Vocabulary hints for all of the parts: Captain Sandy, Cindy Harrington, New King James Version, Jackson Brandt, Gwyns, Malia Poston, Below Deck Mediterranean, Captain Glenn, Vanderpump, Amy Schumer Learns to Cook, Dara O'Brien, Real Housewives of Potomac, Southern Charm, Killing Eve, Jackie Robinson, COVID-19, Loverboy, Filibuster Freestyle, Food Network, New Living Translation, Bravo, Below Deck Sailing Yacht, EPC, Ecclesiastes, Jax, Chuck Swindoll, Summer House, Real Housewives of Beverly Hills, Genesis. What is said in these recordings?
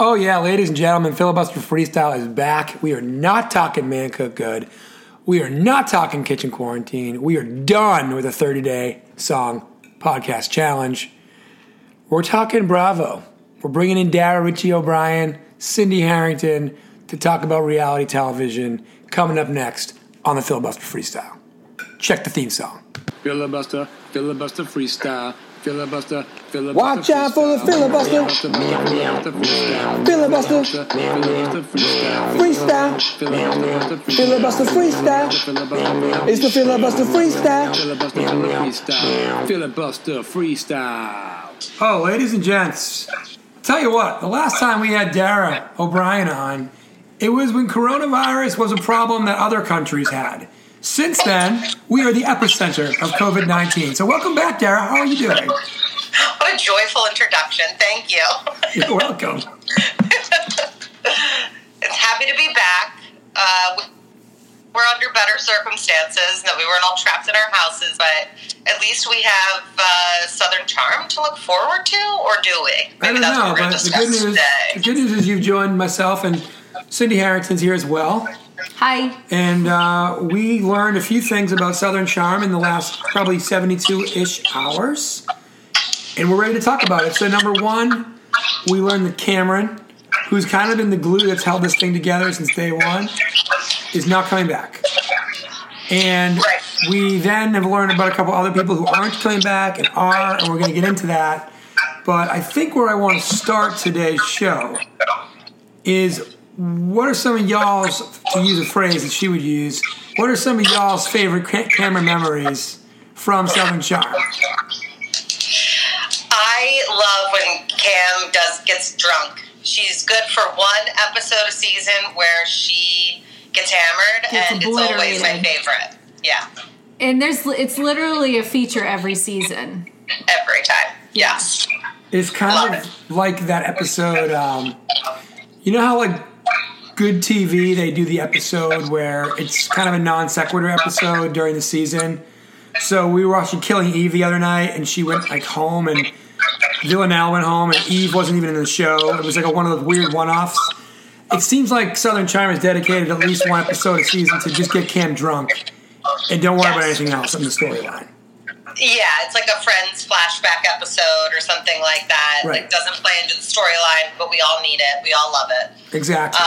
Oh yeah, ladies and gentlemen, Filibuster Freestyle is back. We are not talking man cook good. We are not talking kitchen quarantine. We are done with a 30-day song podcast challenge. We're talking Bravo. We're bringing in Dara O'Brien, Cindy Harrington to talk about reality television coming up next on the Filibuster Freestyle. Check the theme song. Filibuster, Filibuster Freestyle. Filibuster, filibuster. Watch out for the filibuster. Filibuster, freestyle. Filibuster freestyle. It's the filibuster freestyle. Filibuster freestyle. Oh, ladies and gents, tell you what, the last time we had Dara O'Brien on, it was when coronavirus was a problem that other countries had. Since then, we are the epicenter of COVID-19. So welcome back, Dara. How are you doing? What a joyful introduction. Thank you. You're welcome. It's happy to be back. We're under better circumstances, that we weren't all trapped in our houses, but at least we have Southern Charm to look forward to, or do we? Maybe I don't that's know, what we're going to discuss today. The good news is you've joined myself, and Cindy Harrington's here as well. Hi. And we learned a few things about Southern Charm in the last probably 72-ish hours. And we're ready to talk about it. So number one, we learned that Cameron, who's kind of been the glue that's held this thing together since day one, is not coming back. And we then have learned about a couple other people who aren't coming back and are, and we're going to get into that. But I think where I want to start today's show is... what are some of y'all's, to use a phrase that she would use, what are some of y'all's favorite camera memories from Southern Charm? I love when Cam gets drunk. She's good for one episode a season where she gets hammered, and it's always my favorite. Yeah. And it's literally a feature every season. Every time. Yes. Yeah. It's kind of like that episode, you know how like Good TV, they do the episode where it's kind of a non sequitur episode during the season. So we were watching Killing Eve the other night, and she went like home, and Villanelle went home, and Eve wasn't even in the show. It was like one of those weird one-offs. It seems like Southern Charm is dedicated at least one episode a season to just get Cam drunk and don't worry about anything else in the storyline. Yeah, it's like a Friends flashback episode or something like that. Right. It doesn't play into the storyline, but we all need it. We all love it. Exactly.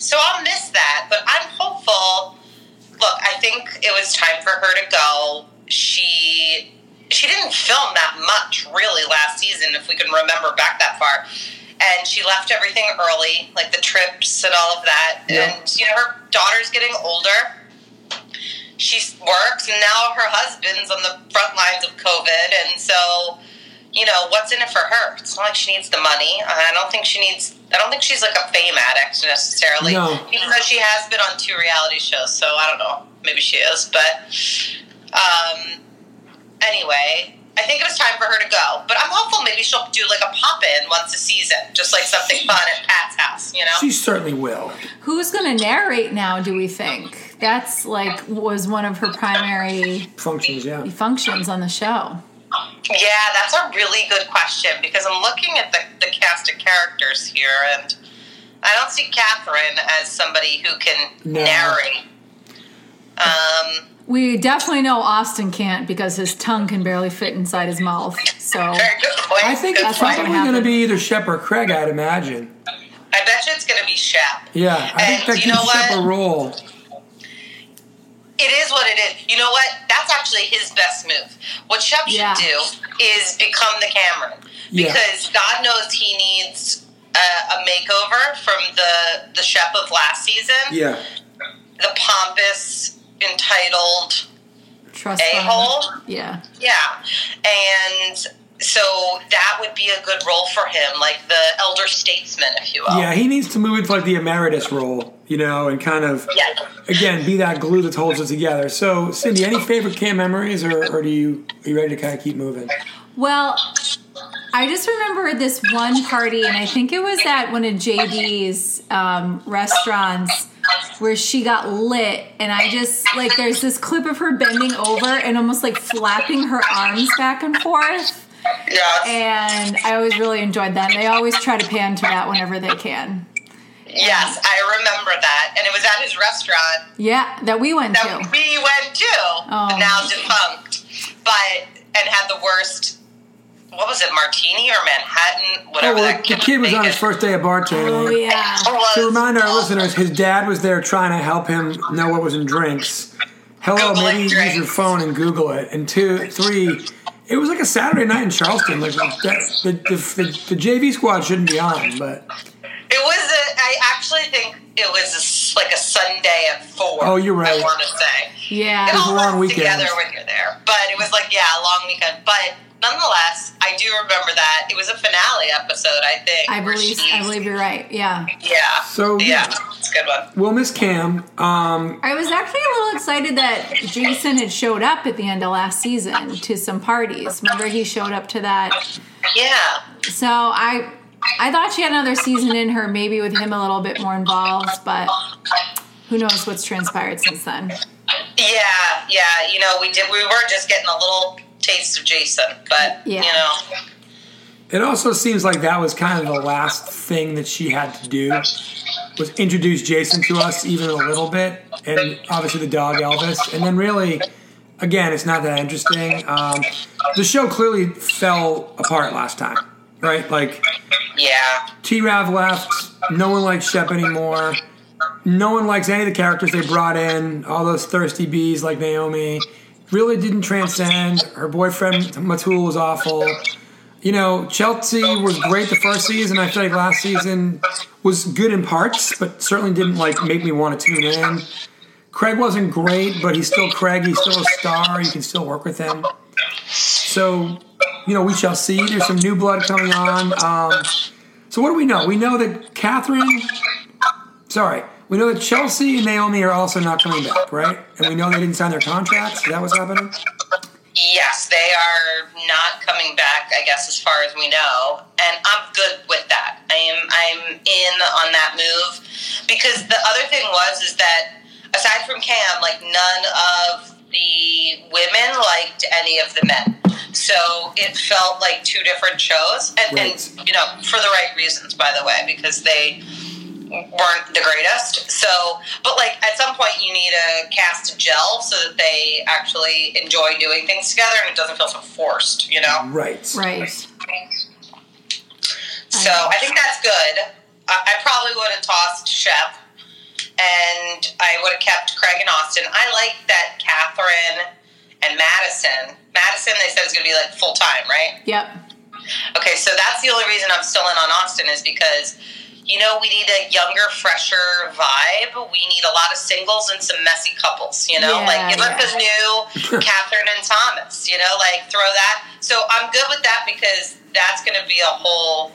So I'll miss that, but I'm hopeful. Look, I think it was time for her to go. She didn't film that much, really, last season, if we can remember back that far. And she left everything early, like the trips and all of that. Yeah. And, you know, her daughter's getting older. She works, and now her husband's on the front lines of COVID, and so, you know, what's in it for her? It's not like she needs the money. I don't think she's like a fame addict necessarily. No. Even though she has been on two reality shows, so I don't know. Maybe she is, but anyway, I think it was time for her to go. But I'm hopeful maybe she'll do like a pop-in once a season, just like something fun at Pat's house, you know? She certainly will. Who's going to narrate now, do we think? That's like was one of her primary functions on the show. Yeah, that's a really good question, because I'm looking at the cast of characters here, and I don't see Catherine as somebody who can narrate. We definitely know Austin can't, because his tongue can barely fit inside his mouth. So I think it's probably going to be either Shep or Craig, I'd imagine. I bet you it's going to be Shep. Yeah, I think that gives Shep a role. It is what it is. You know what? That's actually his best move. What Shep should do is become the Cameron. Because God knows he needs a makeover from the Shep of last season. Yeah. The pompous... entitled Trust a-hole. Fund. Yeah. Yeah. And so that would be a good role for him, like the elder statesman, if you will. Yeah, he needs to move into like the emeritus role, you know, and kind of, again, be that glue that holds it together. So, Cindy, any favorite Cam memories, or are you ready to kind of keep moving? Well, I just remember this one party, and I think it was at one of JD's restaurants, where she got lit, and I just, like, there's this clip of her bending over and almost, like, flapping her arms back and forth. Yes. And I always really enjoyed that. They always try to pan to that whenever they can. Yes, I remember that. And it was at his restaurant. Yeah, that we went to. Oh. The now defunct. And had the worst, what was it, martini or Manhattan? Whatever. Oh, well, that kid was on his first day of bartending. Oh, yeah. To remind our listeners, his dad was there trying to help him know what was in drinks. Hello, Googling maybe use your phone and Google it. And 2, 3... It was like a Saturday night in Charleston. Like that, the JV squad shouldn't be on, but it was. I actually think it was like a Sunday at 4. Oh, you're right. I want to say, yeah, it was all a long weekend together when you're there. But it was like, yeah, a long weekend. But nonetheless, I do remember that it was a finale episode. I think. I believe you're right. Yeah. Yeah. So yeah, it's a good one. Well, Miss Cam, I was actually a little excited that Jason had showed up at the end of last season to some parties. Remember, he showed up to that. Yeah. So I thought she had another season in her, maybe with him a little bit more involved, but who knows what's transpired since then. Yeah. You know, we were just getting a little taste of Jason, but yeah. You know, it also seems like that was kind of the last thing that she had to do was introduce Jason to us even a little bit, and obviously the dog Elvis, and then really again it's not that interesting. The show clearly fell apart last time, right? Like, yeah, T-Rav left, no one likes Shep anymore, no one likes any of the characters they brought in, all those thirsty bees like Naomi really didn't transcend. Her boyfriend, Matul, was awful. You know, Chelsea was great the first season. I feel like last season was good in parts, but certainly didn't, like, make me want to tune in. Craig wasn't great, but he's still Craig. He's still a star. You can still work with him. So, you know, we shall see. There's some new blood coming on. So what do we know? We know that We know that Chelsea and Naomi are also not coming back, right? And we know they didn't sign their contracts. Is that what's happening? Yes, they are not coming back, I guess, as far as we know. And I'm good with that. I'm in on that move. Because the other thing is that, aside from Cam, like, none of the women liked any of the men. So it felt like two different shows. And you know, for the right reasons, by the way, because they weren't the greatest. So, but like at some point you need a cast to gel so that they actually enjoy doing things together and it doesn't feel so forced, you know? Right. So I think that's good. I probably would have tossed Shep and I would have kept Craig and Austin. I like that Catherine and Madison they said is going to be like full time, right? Yep. Okay, so that's the only reason I'm still in on Austin is because, you know, we need a younger, fresher vibe. We need a lot of singles and some messy couples, you know? Yeah, like, give us a new Catherine and Thomas, you know? Like, throw that. So I'm good with that because that's going to be a whole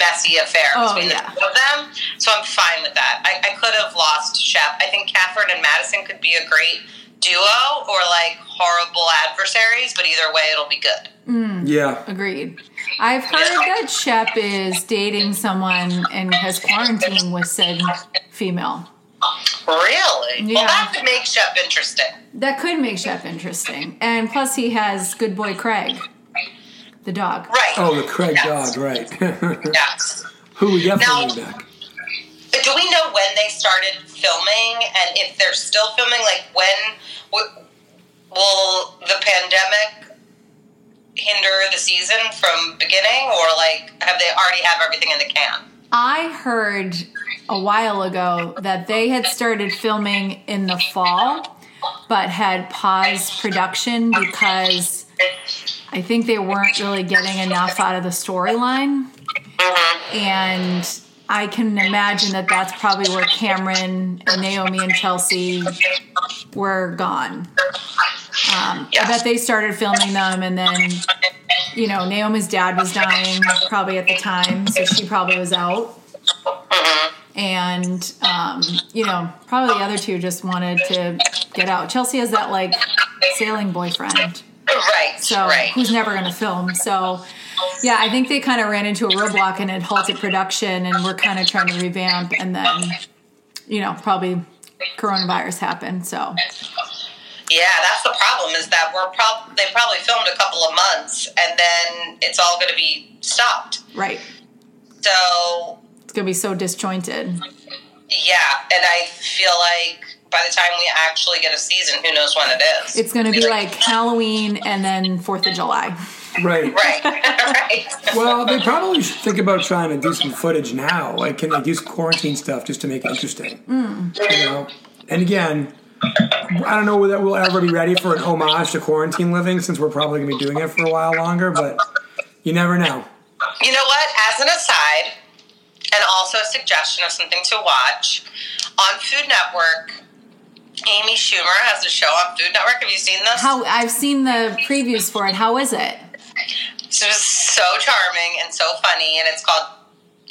messy affair between the two of them. So I'm fine with that. I could have lost Shep. I think Catherine and Madison could be a great duo or, like, horrible adversaries, but either way it'll be good. Mm, yeah. Agreed. I've heard that Shep is dating someone and has quarantined with said female. Really? Yeah. Well, that could make Shep interesting. And plus he has good boy Craig, the dog. Right. Oh, the Craig dog, right. Yes. Who we definitely need back. Do we know when they started filming and if they're still filming? Like, when will the pandemic hinder the season from beginning, or like have they already have everything in the can? I heard a while ago that they had started filming in the fall but had paused production because I think they weren't really getting enough out of the storyline. Mm-hmm. And I can imagine that that's probably where Cameron and Naomi and Chelsea were gone. I bet they started filming them, and then, you know, Naomi's dad was dying probably at the time, so she probably was out. And, you know, probably the other two just wanted to get out. Chelsea has that, like, sailing boyfriend. Right. So who's never going to film. So, yeah, I think they kind of ran into a roadblock and had halted production, and we're kind of trying to revamp. And then, you know, probably coronavirus happened. So, Yeah, that's the problem, is that they probably filmed a couple of months, and then it's all going to be stopped. Right. So it's going to be so disjointed. Yeah, and I feel like by the time we actually get a season, who knows when it is. It's going to be like Halloween and then 4th of July. Right. Right. Right. Well, they probably should think about trying to do some footage now. Like, can they use quarantine stuff just to make it interesting? Mm. You know? And again, I don't know whether we'll ever be ready for an homage to quarantine living, since we're probably going to be doing it for a while longer, but you never know. You know what? As an aside, and also a suggestion of something to watch, on Food Network, Amy Schumer has a show on Food Network. Have you seen this? I've seen the previews for it. How is it? It's just so charming and so funny, and it's called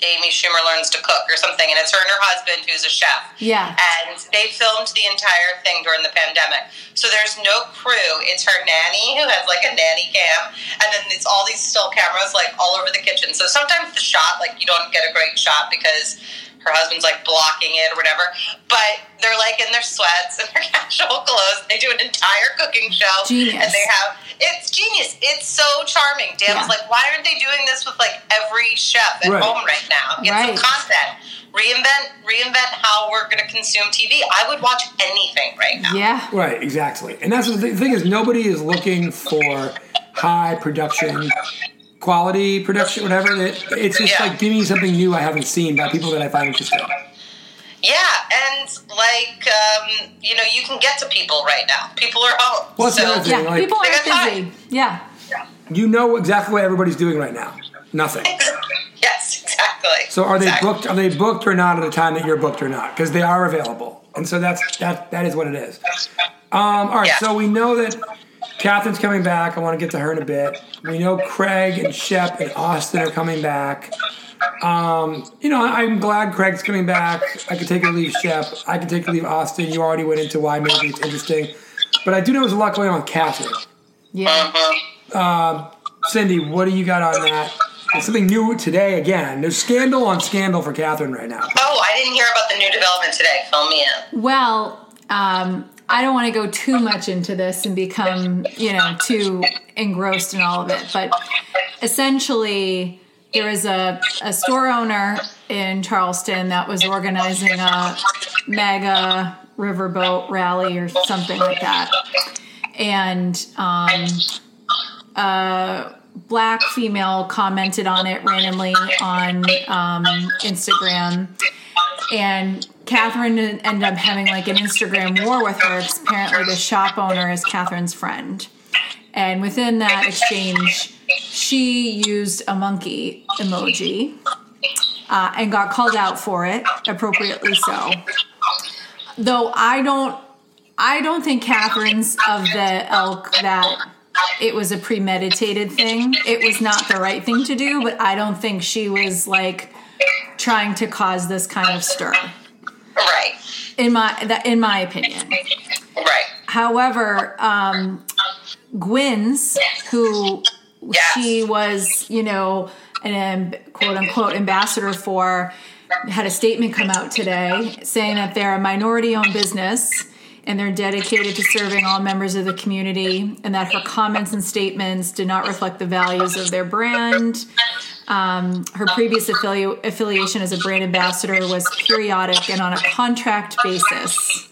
Amy Schumer Learns to Cook or something, and it's her and her husband, who's a chef. Yeah. And they filmed the entire thing during the pandemic. So there's no crew. It's her nanny, who has like a nanny cam, and then it's all these still cameras like all over the kitchen. So sometimes the shot, like, you don't get a great shot because her husband's like blocking it or whatever, but they're like in their sweats and their casual clothes. They do an entire cooking show. Genius. And they have, it's genius. It's so charming. Dan was like, why aren't they doing this with like every chef at home right now? Get some content. Reinvent how we're going to consume TV. I would watch anything right now. Yeah. Right. Exactly. And that's the thing, is nobody is looking for high production, quality production, whatever. It's just like, give me something new I haven't seen by people that I find interesting. Yeah, and like, you know, you can get to people right now. People are home. Well, so, like, people are busy. Yeah. You know exactly what everybody's doing right now. Nothing. Yes, exactly. So are they booked? Are they booked or not at the time that you're booked or not? Because they are available, and so that is what it is. All right. Yeah. So we know that Catherine's coming back. I want to get to her in a bit. We know Craig and Shep and Austin are coming back. You know, I'm glad Craig's coming back. I could take or leave Shep. I could take or leave Austin. You already went into why maybe it's interesting. But I do know there's a lot going on with Catherine. Yeah. Cindy, what do you got on that? There's something new today again. There's scandal on scandal for Catherine right now. Oh, I didn't hear about the new development today. Fill me in. Well, I don't want to go too much into this and become, you know, too engrossed in all of it. But essentially, there was a store owner in Charleston that was organizing a mega riverboat rally or something like that. And a black female commented on it randomly on Instagram. And Catherine ended up having like an Instagram war with her. Apparently the shop owner is Catherine's friend. And within that exchange, she used a monkey emoji and got called out for it, appropriately so. Though I don't think Catherine's of the ilk that it was a premeditated thing. It was not the right thing to do, but I don't think she was like trying to cause this kind of stir. Right. In my opinion. Right. However, Gwyns, who she was, you know, an quote-unquote ambassador for, had a statement come out today saying that they're a minority-owned business and they're dedicated to serving all members of the community, and that her comments and statements did not reflect the values of their brand. Her previous affiliation as a brand ambassador was periodic and on a contract basis.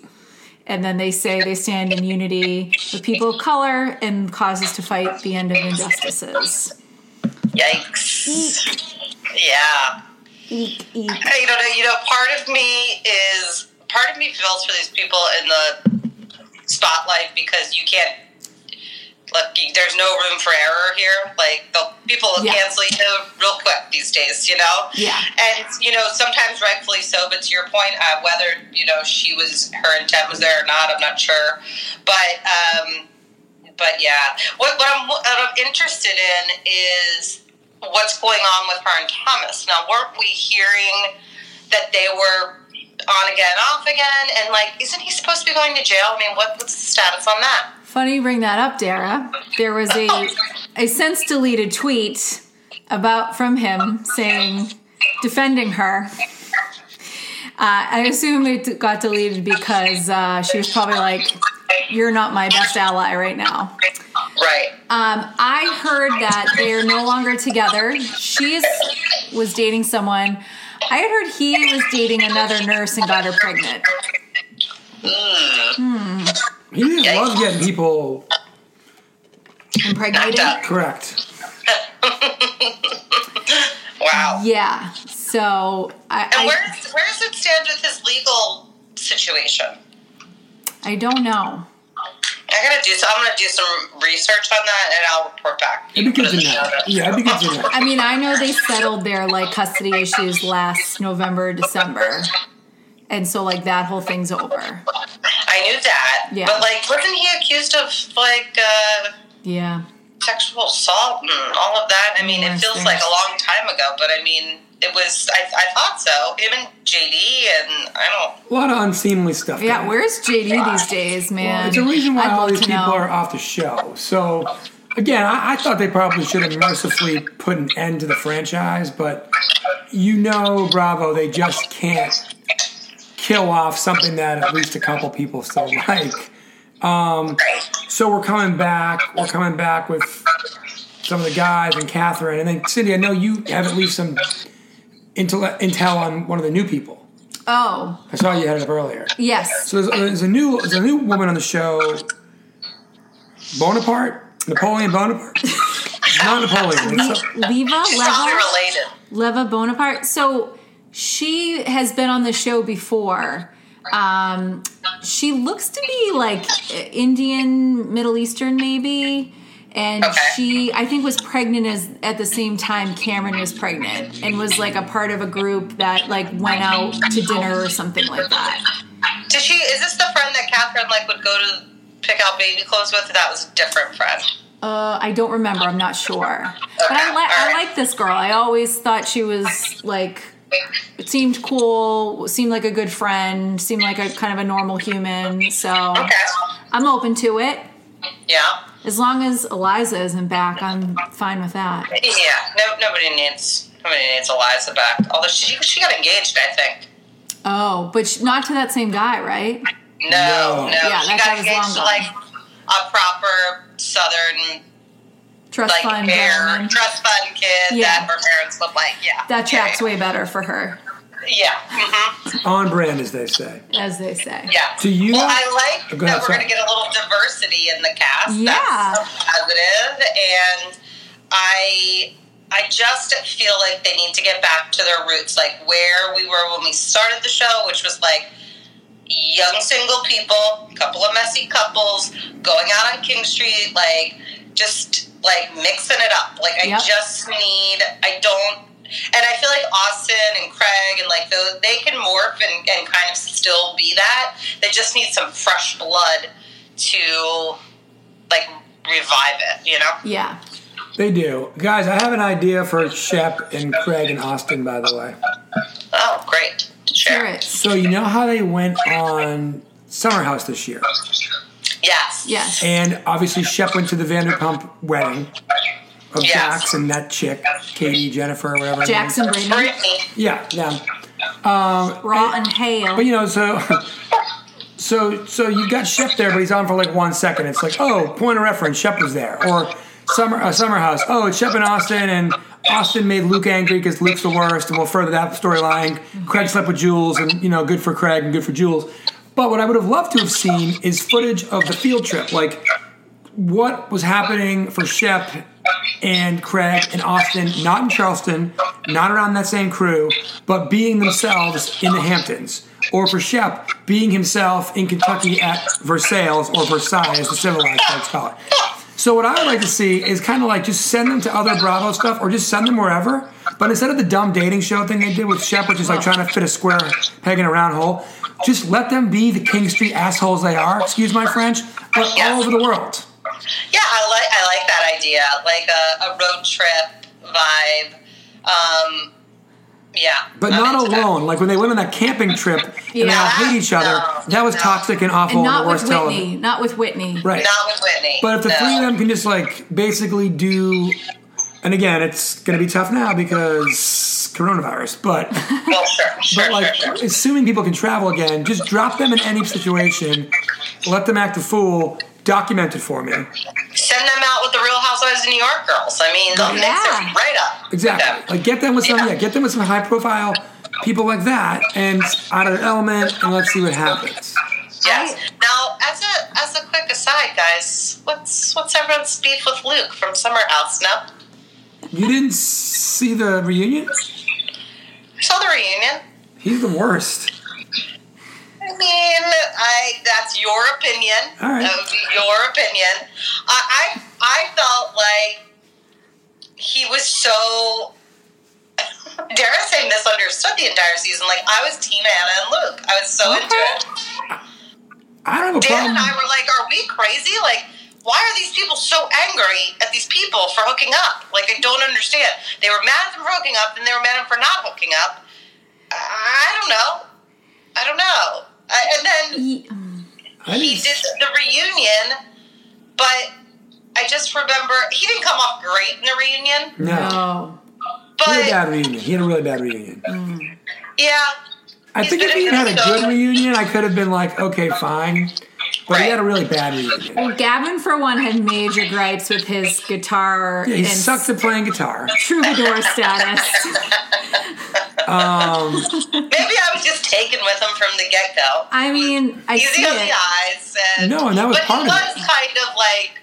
And then they say they stand in unity with people of color and causes to fight the end of injustices. Yikes. Eek. Yeah. Eek, eek. You know, part of me feels for these people in the spotlight, because you can't, look, there's no room for error here. Like, people cancel you real quick these days, you know? Yeah. And, you know, sometimes rightfully so, but to your point, whether, you know, her intent was there or not, I'm not sure. But yeah. What I'm interested in is what's going on with her and Thomas. Now, weren't we hearing that they were on again, off again, and, like, isn't he supposed to be going to jail? I mean, what's the status on that? Funny you bring that up, Dara. There was a since-deleted tweet from him saying, defending her. I assume it got deleted because she was probably like, you're not my best ally right now. Right. I heard that they are no longer together. She was dating someone. I had heard he was dating another nurse and got her pregnant. He didn't love getting people impregnated. Correct. Wow. Yeah. So and where does it stand with his legal situation? I don't know. I'm gonna do some research on that, and I'll report back. It'd be good to know. I mean, I know they settled their custody issues last November, December, and so that whole thing's over. I knew that. Yeah. But wasn't he accused of sexual assault and all of that? I mean, it feels like a long time ago, but I mean, it was. I thought so. Him and JD, and I don't. A lot of unseemly stuff. Yeah, where's JD these days, man? Well, it's a reason why all these people are off the show. So, again, I thought they probably should have mercifully put an end to the franchise, but Bravo, they just can't kill off something that at least a couple people still like. So we're coming back. We're coming back with some of the guys and Catherine, and then Cindy. I know you have at least some intel on one of the new people. Oh, I saw you headed up earlier. Yes. So there's a new woman on the show. Napoleon Bonaparte. Not Napoleon. Leva Bonaparte. So she has been on the show before. She looks to be Indian, Middle Eastern, maybe. And she, I think, was pregnant at the same time Cameron was pregnant, and was a part of a group that went out to dinner or something like that. Did she? Is this the friend that Catherine would go to pick out baby clothes with? Or that was a different friend. I don't remember. I'm not sure. Okay. But I like this girl. I always thought she was It seemed cool, seemed like a good friend, seemed like a kind of a normal human, so I'm open to it. Yeah. As long as Eliza isn't back, I'm fine with that. Yeah, nobody needs Eliza back, although she got engaged, I think. Oh, but not to that same guy, right? No. Yeah, she got engaged to a proper Southern... trust fund kid that her parents look like. Yeah, that tracks way better for her. Yeah, mm-hmm. On brand, as they say. Yeah. Do you? Well, I like that we're going to get a little diversity in the cast. Yeah, that's so positive, and I just feel like they need to get back to their roots, where we were when we started the show, which was young single people, couple of messy couples, going out on King Street, mixing it up. I just need, and I feel Austin and Craig and they can morph and kind of still be that. They just need some fresh blood to revive it, you know? Yeah. They do. Guys, I have an idea for Shep and Craig and Austin, by the way. Oh, great. Share it. So you know how they went on Summer House this year? Yes. And obviously Shep went to the Vanderpump wedding of Jax and that chick, Katie, Jennifer, whatever. Jackson Brandt. Yeah. Raw and hale. But so you got Shep there, but he's on for 1 second. It's point of reference, Shep was there. Or Summer House. Oh, it's Shep and Austin, and Austin made Luke angry because Luke's the worst, and we'll further that storyline. Craig slept with Jules, and good for Craig and good for Jules. But what I would have loved to have seen is footage of the field trip, what was happening for Shep and Craig and Austin, not in Charleston, not around that same crew, but being themselves in the Hamptons. Or for Shep, being himself in Kentucky at Versailles, as the civilized folks call it. So what I would like to see is kind of just send them to other Bravo stuff, or just send them wherever. But instead of the dumb dating show thing they did with Shep, which is trying to fit a square peg in a round hole, just let them be the King Street assholes they are, excuse my French, but all over the world. Yeah, I like that idea. A road trip vibe. Yeah. But I'm not alone. That. When they went on that camping trip and they all hate each other, that was toxic and awful and the worst television. Not with Whitney. Right. But if the three of them can just basically do And again, it's going to be tough now because coronavirus. But, well, sure, but like, sure. Assuming people can travel again, just drop them in any situation, let them act a fool, document it for me. Send them out with the Real Housewives of New York girls. I mean, they'll mix it right up. Exactly. Like, get them with some, get them with some high-profile people like that, and out of their element, and let's see what happens. Yes. Now, as a quick aside, guys, what's everyone's beef with Luke from Summer House now? You didn't see the reunion? I saw the reunion. He's the worst. I mean, that's your opinion. All right. That would be your opinion. I felt like he was so, dare I say, misunderstood the entire season. Like, I was Team Anna and Luke. I was so into it. I don't know. Dan and I were like, are we crazy? Like, why are these people so angry at these people for hooking up? Like, I don't understand. They were mad at them for hooking up, and they were mad at them for not hooking up. I don't know. And then he did the reunion, but I just remember he didn't come off great in the reunion. No. But he had a bad reunion. He had a really bad reunion. Mm. Yeah. I think if he had a good reunion, I could have been like, okay, fine. But he had a really bad reunion. Well, Gavin, for one, had major gripes with his guitar. Yeah, he sucked at playing guitar. Troubadour status. Maybe I was just taken with him from the get-go. I mean, I see it. Easy on the eyes. No, and that was part of it. But it was kind of like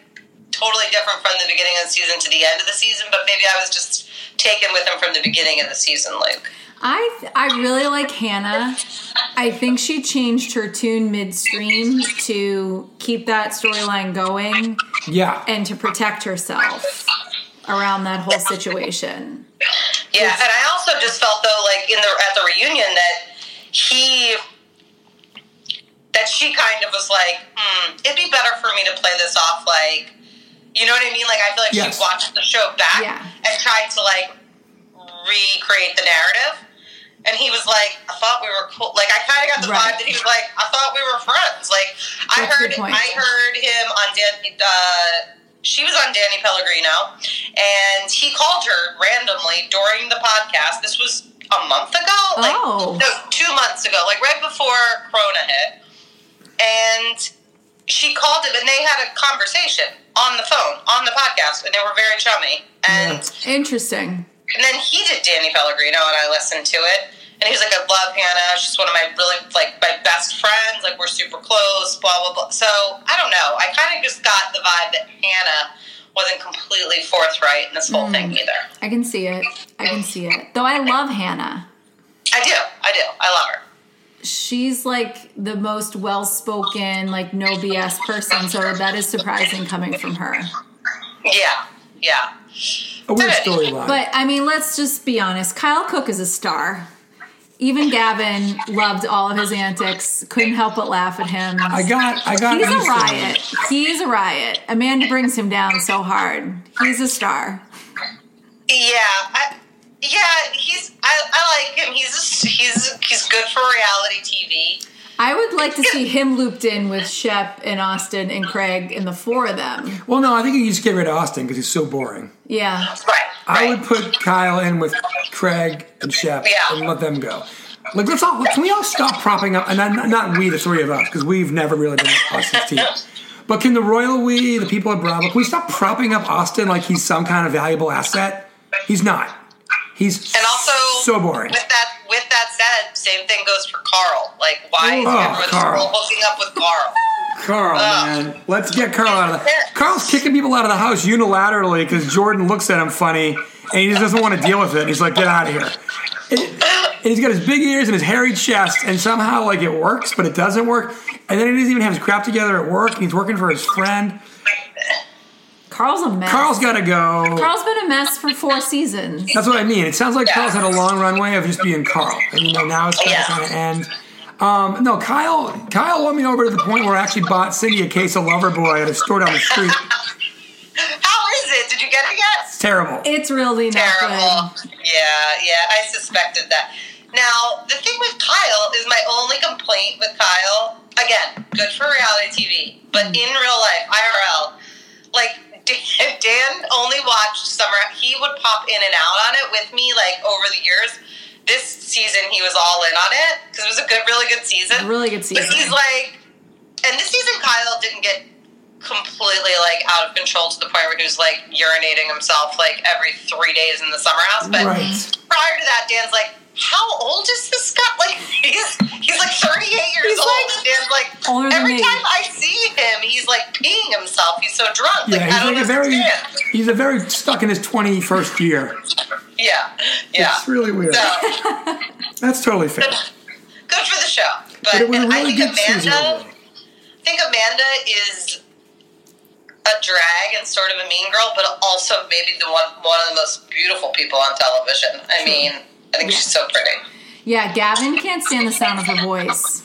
totally different from the beginning of the season to the end of the season, but maybe I was just taken with him from the beginning of the season, Luke. I really like Hannah. I think she changed her tune midstream to keep that storyline going. Yeah. And to protect herself around that whole situation. Yeah, and I also just felt though, like at the reunion, that she kind of was like, it'd be better for me to play this off, like, you know what I mean? Like, I feel like she watched the show back and tried to like recreate the narrative, and he was like, I thought we were cool. Like, I kind of got the vibe that he was like, I thought we were friends. Like, I heard him on she was on Danny Pellegrino, and he called her randomly during the podcast. This was a month ago, like 2 months ago, like right before Corona hit, and she called him, and they had a conversation on the phone on the podcast, and they were very chummy. And interesting. And then he did Danny Pellegrino, and I listened to it. And he was like, I love Hannah. She's one of my really, like, my best friends. Like, we're super close, blah, blah, blah. So, I don't know. I kind of just got the vibe that Hannah wasn't completely forthright in this whole thing either. I can see it. Though I love Hannah. I do. I love her. She's, like, the most well-spoken, like, no BS person. So, that is surprising coming from her. Yeah. A weird storyline. But, I mean, let's just be honest. Kyle Cook is a star. Even Gavin loved all of his antics. Couldn't help but laugh at him. I got. He's a riot. Amanda brings him down so hard. He's a star. He's. I like him. He's good for reality TV. I would like to see him looped in with Shep and Austin and Craig and the four of them. Well, no, I think you just get rid of Austin because he's so boring. Yeah. Right. I would put Kyle in with Craig and Shep and let them go. Like, can we all stop propping up, and not we, the three of us, because we've never really been Austin's team. But can the royal we, the people at Bravo, can we stop propping up Austin like he's some kind of valuable asset? He's not. He's so boring. With that said, same thing goes for Carl. Like, why is everyone hooking up with Carl? Carl, man. Let's get Carl out of there. Carl's kicking people out of the house unilaterally because Jordan looks at him funny, and he just doesn't want to deal with it. He's like, get out of here. And he's got his big ears and his hairy chest, and somehow, like, it works, but it doesn't work. And then he doesn't even have his crap together at work, and he's working for his friend. Carl's a mess. Carl's got to go. Carl's been a mess for 4 seasons. That's what I mean. It sounds like Carl's had a long runway of just being Carl. And, you know, now it's going to end. No, Kyle won me over to the point where I actually bought Cindy a case of Loverboy at a store down the street. How is it? Did you get it yet? It's terrible. It's really not good. Yeah. I suspected that. Now, the thing with Kyle is my only complaint with Kyle, again, good for reality TV, but in real life, IRL, like, Dan only watched Summer. He would pop in and out on it with me, like, over the years. This season, he was all in on it, because it was a really good season. Really good season. But he's like, and this season, Kyle didn't get completely, like, out of control to the point where he was, like, urinating himself, like, every 3 days in the Summer House. But prior to that, Dan's like, how old is this guy? Like, he's like 38 years old. And like, every time I see him, he's like peeing himself. He's so drunk. Yeah, like, I don't understand. He's a very stuck in his 21st year. Yeah. It's really weird. So, that's totally fair. Good for the show. But it was really I think Amanda is a drag and sort of a mean girl, but also maybe the one of the most beautiful people on television. I mean, I think she's so pretty. Yeah, Gavin can't stand the sound of her voice.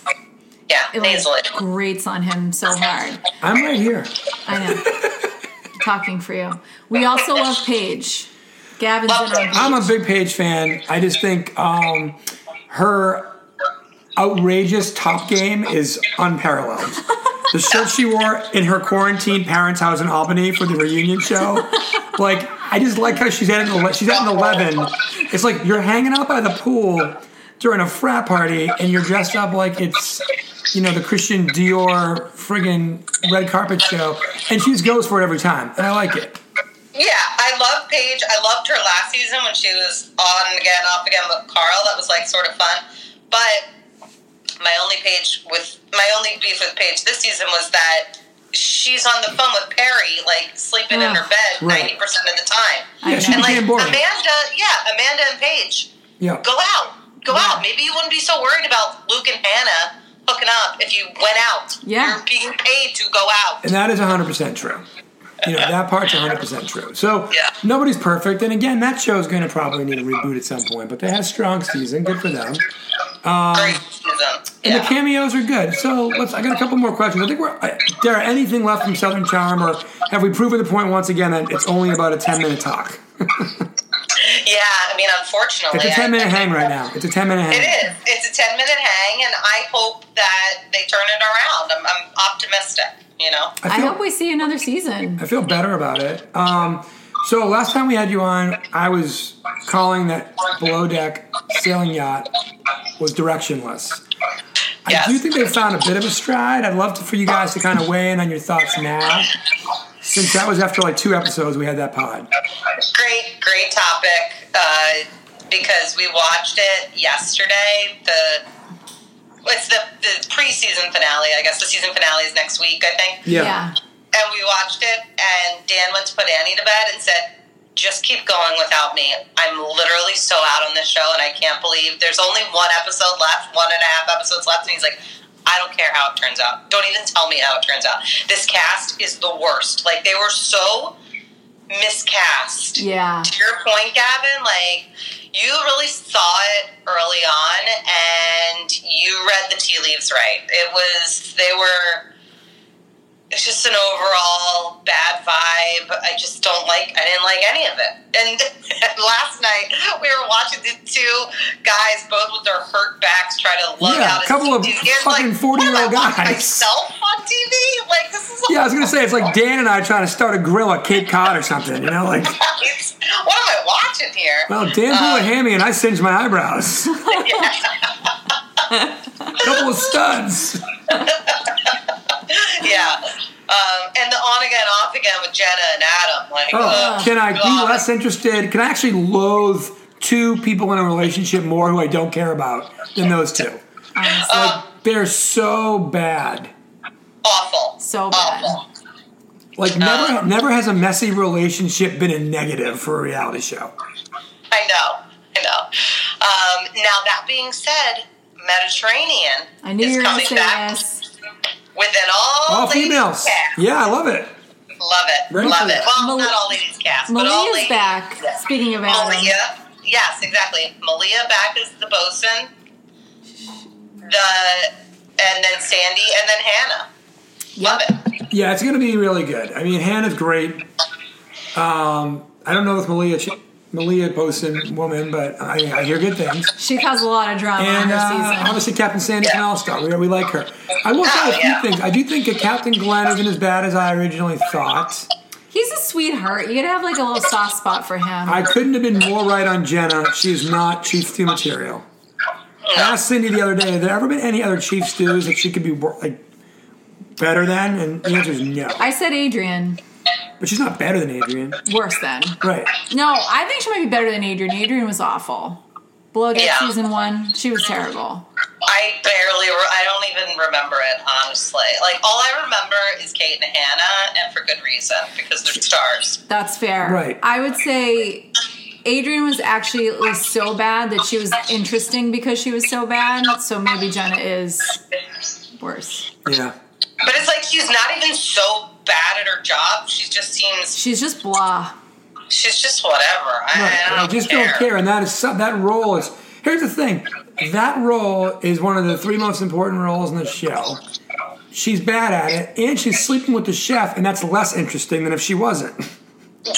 Yeah, it grates on him so hard. I'm right here. I know. Talking for you. We also love Paige. Gavin's in on Paige. I'm a big Paige fan. I just think her outrageous top game is unparalleled. The shirt she wore in her quarantine parents' house in Albany for the reunion show. Like, I just like how she's at an 11. It's like you're hanging out by the pool during a frat party and you're dressed up like it's, you know, the Christian Dior friggin' red carpet show. And she just goes for it every time. And I like it. Yeah, I love Paige. I loved her last season when she was on again, off again with Carl. That was, like, sort of fun. But my only beef with Paige this season was that she's on the phone with Perry, like, sleeping in her bed 90% of the time. Yeah, she and, like, boring. Amanda and Paige, go out. Maybe you wouldn't be so worried about Luke and Hannah hooking up if you went out. Yeah. You're being paid to go out. And that is 100% true. You know, that part's 100% true. So, nobody's perfect. And, again, that show's going to probably need a reboot at some point. But they had a strong season. Good for them. Great season. And the cameos are good. So, I got a couple more questions. I think Dara, anything left from Southern Charm? Or have we proven the point once again that it's only about a 10-minute talk? Yeah, I mean, unfortunately. It's a 10-minute hang right now. It's a 10-minute hang. It is. It's a 10-minute hang, and I hope that they turn it around. I'm optimistic. You know? I hope we see another season. I feel better about it. So last time we had you on, I was calling that Below Deck Sailing Yacht was directionless. Yes. I do think they found a bit of a stride. I'd love for you guys to kind of weigh in on your thoughts now, since that was after like 2 episodes we had that pod. Great topic, because we watched it yesterday. It's the preseason finale, I guess. The season finale is next week, I think. Yeah. And we watched it, and Dan went to put Annie to bed and said, just keep going without me. I'm literally so out on this show, and I can't believe there's only one and a half episodes left, and he's like, I don't care how it turns out. Don't even tell me how it turns out. This cast is the worst. Like, they were so miscast. Yeah. To your point, Gavin, like, you really saw it early on, and you read the tea leaves right. It's just an overall bad vibe. I didn't like any of it. And last night, we were watching the 2 guys, both with their hurt backs, try to lug out a couple of fucking 40-year-old guys. Myself on TV? Like, this is I was going to say, it's like Dan and I trying to start a grill at Cape Cod or something, you know? Like, what am I watching here? Well, Dan blew a hammy and I singed my eyebrows. Couple of studs. Yeah. And the on again, off again with Jenna and Adam. Like, can I be less interested? Can I actually loathe 2 people in a relationship more who I don't care about than those 2? They're so bad. Awful. So bad. Awful. Like, never has a messy relationship been a negative for a reality show. I know. Now, that being said, Mediterranean is coming back. Within all females. Cast. Yeah, I love it. Love it. Well, not all ladies cast, but all ladies. Malia's back, speaking of Adam. Malia, yes, exactly. Malia back is the bosun, and then Sandy, and then Hannah. Love it. Yeah, it's going to be really good. I mean, Hannah's great. I don't know with Malia. Malia Poston woman, but I hear good things. She caused a lot of drama in her season. Obviously, Captain Sandy's an all-star. We like her. I will say a few things. I do think that Captain Glenn isn't as bad as I originally thought. He's a sweetheart. You gotta have like a little soft spot for him. I couldn't have been more right on Jenna. She is not Chief Stew material. I asked Cindy the other day, have there ever been any other Chief Stews that she could be like better than? And the answer is no. I said Adrian. But she's not better than Adrian. Worse than. Right. No, I think she might be better than Adrian. Adrian was awful. Below Deck Season 1, she was terrible. I don't even remember it, honestly. Like, all I remember is Kate and Hannah, and for good reason, because they're stars. That's fair. Right. I would say Adrian was actually at least so bad that she was interesting because she was so bad, so maybe Jenna is worse. Yeah. But it's like she's not even so bad at her job. She just seems... She's just blah. She's just whatever. I just don't care. And that is that role is... Here's the thing. That role is one of the three most important roles in the show. She's bad at it, and she's sleeping with the chef, and that's less interesting than if she wasn't.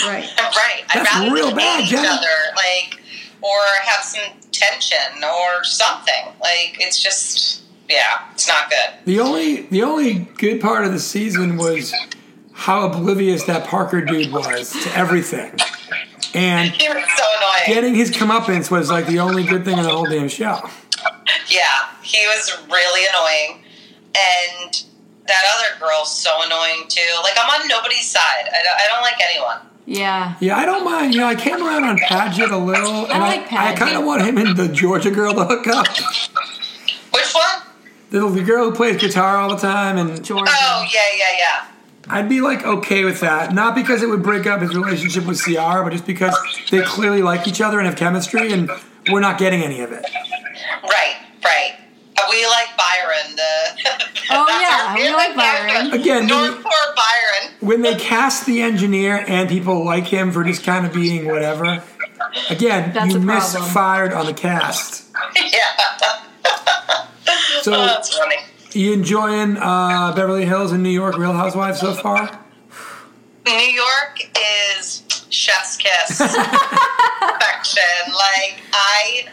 Right. Right. That's I'd rather real bad, each other, like, or have some tension or something. Like, it's just, yeah, it's not good. The only good part of the season was how oblivious that Parker dude was to everything. And he was so annoying. Getting his comeuppance was like the only good thing in the whole damn show. Yeah, he was really annoying. And that other girl's so annoying too. Like, I'm on nobody's side. I don't like anyone. Yeah. Yeah, I don't mind. You know, I came around on Padgett a little. I kind of want him and the Georgia girl to hook up. Which one? The girl who plays guitar all the time and Georgia. Oh, yeah. I'd be, like, okay with that. Not because it would break up his relationship with Ciara, but just because they clearly like each other and have chemistry, and we're not getting any of it. Right. We like Byron. We like Byron. Again, poor Byron. When they cast the engineer and people like him for just kind of being whatever, again, that's you misfired on the cast. Yeah. So, that's funny. You enjoying Beverly Hills and New York Real Housewives so far? New York is chef's kiss. Perfection. Like, I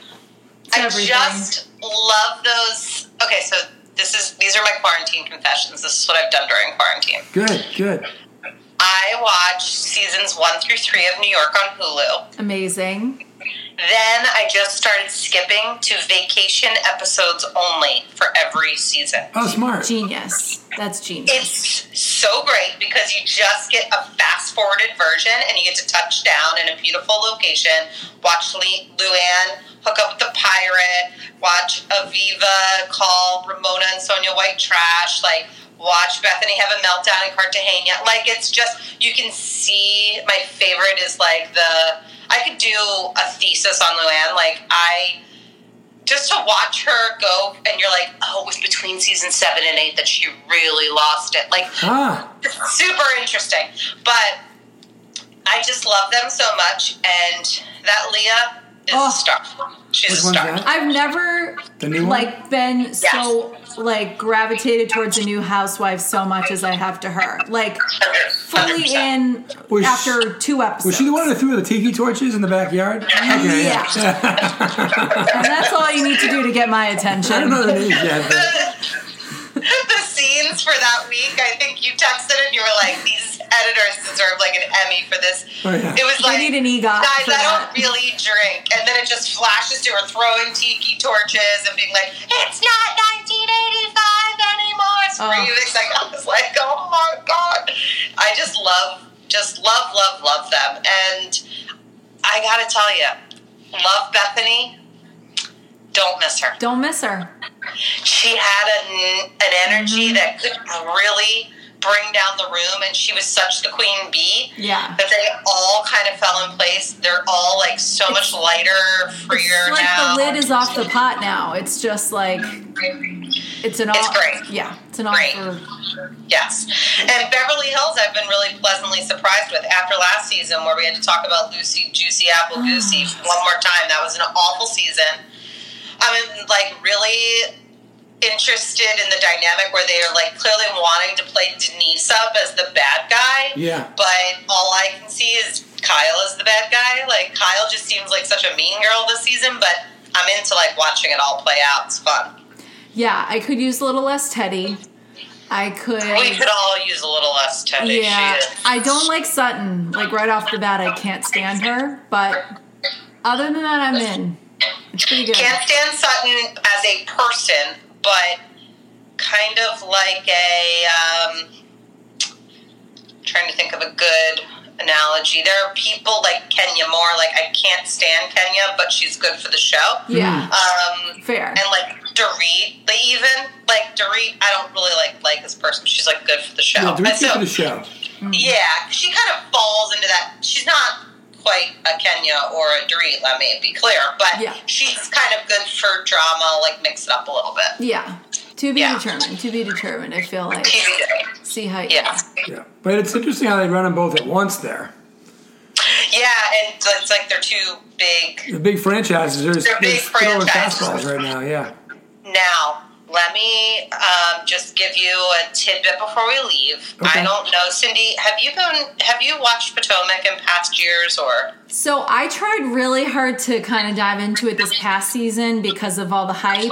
just love those. Okay, so these are my quarantine confessions. This is what I've done during quarantine. Good. I watched seasons 1 through 3 of New York on Hulu. Amazing. Then I just started skipping to vacation episodes only for every season. Oh, smart. Genius. That's genius. It's so great because you just get a fast-forwarded version and you get to touch down in a beautiful location, watch Luann hook up with the pirate, watch Aviva call Ramona and Sonia White trash, like... Watch Bethany have a meltdown in Cartagena. Like, it's just, you can see, my favorite is, like, I could do a thesis on Luann. Like, just to watch her go, and you're like, oh, it was between season 7 and 8 that she really lost it. Like, super interesting. But I just love them so much, and that Leah is a star. She's a star. I've never, like, been so... like gravitated towards a new housewife so much as I have to her. Like, fully 100%. In was after 2 episodes. Was she the one that threw the tiki torches in the backyard? Okay, yeah. And that's all you need to do to get my attention. I don't know the name yet, the scenes for that week, I think you texted and you were like, these editors deserve like an Emmy for this. Oh, yeah. It was like, I need an EGOT. Guys, I don't really drink. And then it just flashes to her throwing tiki torches and being like, it's not 1985 anymore. It's breathing. Like, I was like, oh my God. I just love them. And I gotta tell you, love Bethany. Don't miss her. She had an energy that could really bring down the room, and she was such the queen bee that they all kind of fell in place. They're all, like, so much lighter, freer now. It's like the lid is off the pot now. It's just, like, it's great. Yeah, it's an offer. Yes. And Beverly Hills, I've been really pleasantly surprised with. After last season where we had to talk about Lucy, Juicy, Apple, Goosey one more time, that was an awful season. I'm, like, really interested in the dynamic where they are, like, clearly wanting to play Denise up as the bad guy. Yeah. But all I can see is Kyle is the bad guy. Like, Kyle just seems like such a mean girl this season, but I'm into, like, watching it all play out. It's fun. Yeah, I could use a little less Teddy. I could. We could all use a little less tepid. Yeah, I don't like Sutton. Like, right off the bat, I can't stand her. But other than that, I'm in. It's pretty good. Can't stand Sutton as a person, but kind of like a... trying to think of a good analogy. There are people like Kenya Moore. Like, I can't stand Kenya, but she's good for the show. Yeah. Fair. And like... Dorit, like even like Dorit, I don't really like this person. She's like good for the show. Yeah, Dorit's good for the show. Mm. Yeah, she kind of falls into that. She's not quite a Kenya or a Dorit. Let me be clear, but yeah. She's kind of good for drama. Like mix it up a little bit. Yeah, to be determined. To be determined. I feel like see how. Yeah. But it's interesting how they run them both at once there. Yeah, and it's like they're two big. The big franchises. They're big franchises right now. Yeah. Now, let me just give you a tidbit before we leave. Okay. I don't know, Cindy, have you watched Potomac in past years or? So I tried really hard to kind of dive into it this past season because of all the hype.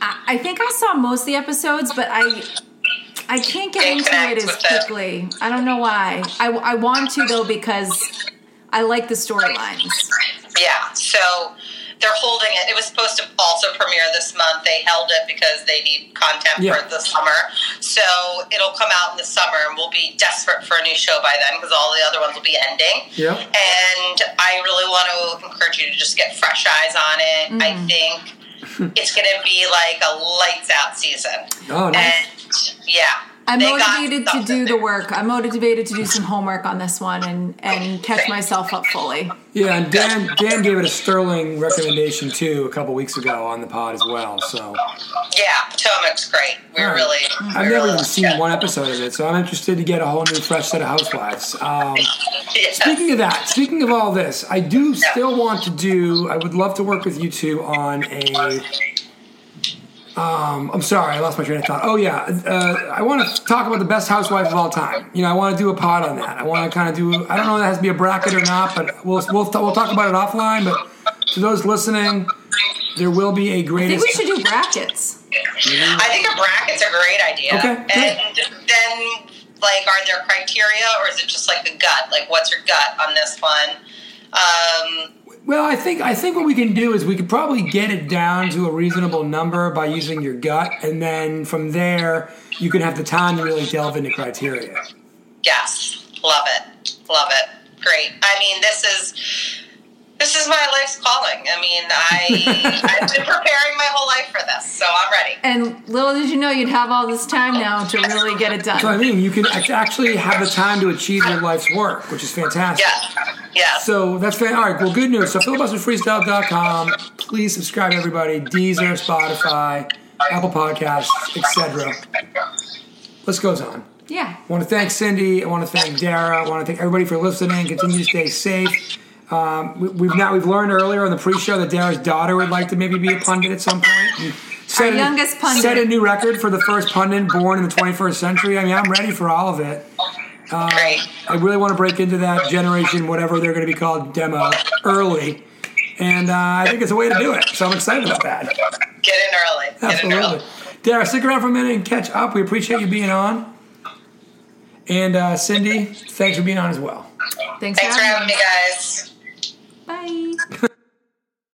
I think I saw most of the episodes, but I can't get into it as quickly. It. I don't know why. I want to, though, because I like the storylines. Yeah, so... They're holding it. It was supposed to also premiere this month. They held it because they need content for the summer. So it'll come out in the summer, and we'll be desperate for a new show by then because all the other ones will be ending. Yeah. And I really want to encourage you to just get fresh eyes on it. Mm. I think it's going to be like a lights-out season. Oh, nice. And, yeah. I'm motivated to do the work. I'm motivated to do some homework on this one and catch myself up fully. Yeah, and Dan gave it a sterling recommendation, too, a couple weeks ago on the pod as well. So yeah, Potomac's great. We're really... I've never even seen one episode of it, so I'm interested to get a whole new fresh set of housewives. Speaking of all this, I do still want to do... I would love to work with you two on a... I'm sorry, I lost my train of thought. Oh, yeah. I want to talk about the best housewives of all time. You know, I want to do a pod on that. I want to kind of do, I don't know if it has to be a bracket or not, but we'll talk about it offline. But to those listening, there will be a greatest. I think we should do brackets. Mm-hmm. I think a bracket's a great idea. Okay. And then, like, are there criteria or is it just like a gut? Like, what's your gut on this one? Well, I think what we can do is we could probably get it down to a reasonable number by using your gut, and then from there you can have the time to really delve into criteria. Yes, love it, great. I mean, this is my life's calling. I mean, I've been preparing my whole life for this, so I'm ready. And little did you know you'd have all this time now to really get it done. So I mean, you can actually have the time to achieve your life's work, which is fantastic. Yeah. Yeah. So that's fantastic. All right. Well, good news. So filibusterfreestyle.com. Please subscribe, everybody. Deezer, Spotify, Apple Podcasts, etc. List goes on. Yeah. I want to thank Cindy. I want to thank Dara. I want to thank everybody for listening. Continue to stay safe. We've learned earlier on the pre-show that Dara's daughter would like to maybe be a pundit at some point. Our youngest pundit. Set a new record for the first pundit born in the 21st century. I mean, I'm ready for all of it. Great. I really want to break into that generation, whatever they're going to be called, demo early, and I think it's a way to do it. So I'm excited about that. Get in early. Absolutely. Dara, stick around for a minute and catch up. We appreciate you being on. And Cindy, thanks for being on as well. Thanks for having me, guys. Bye.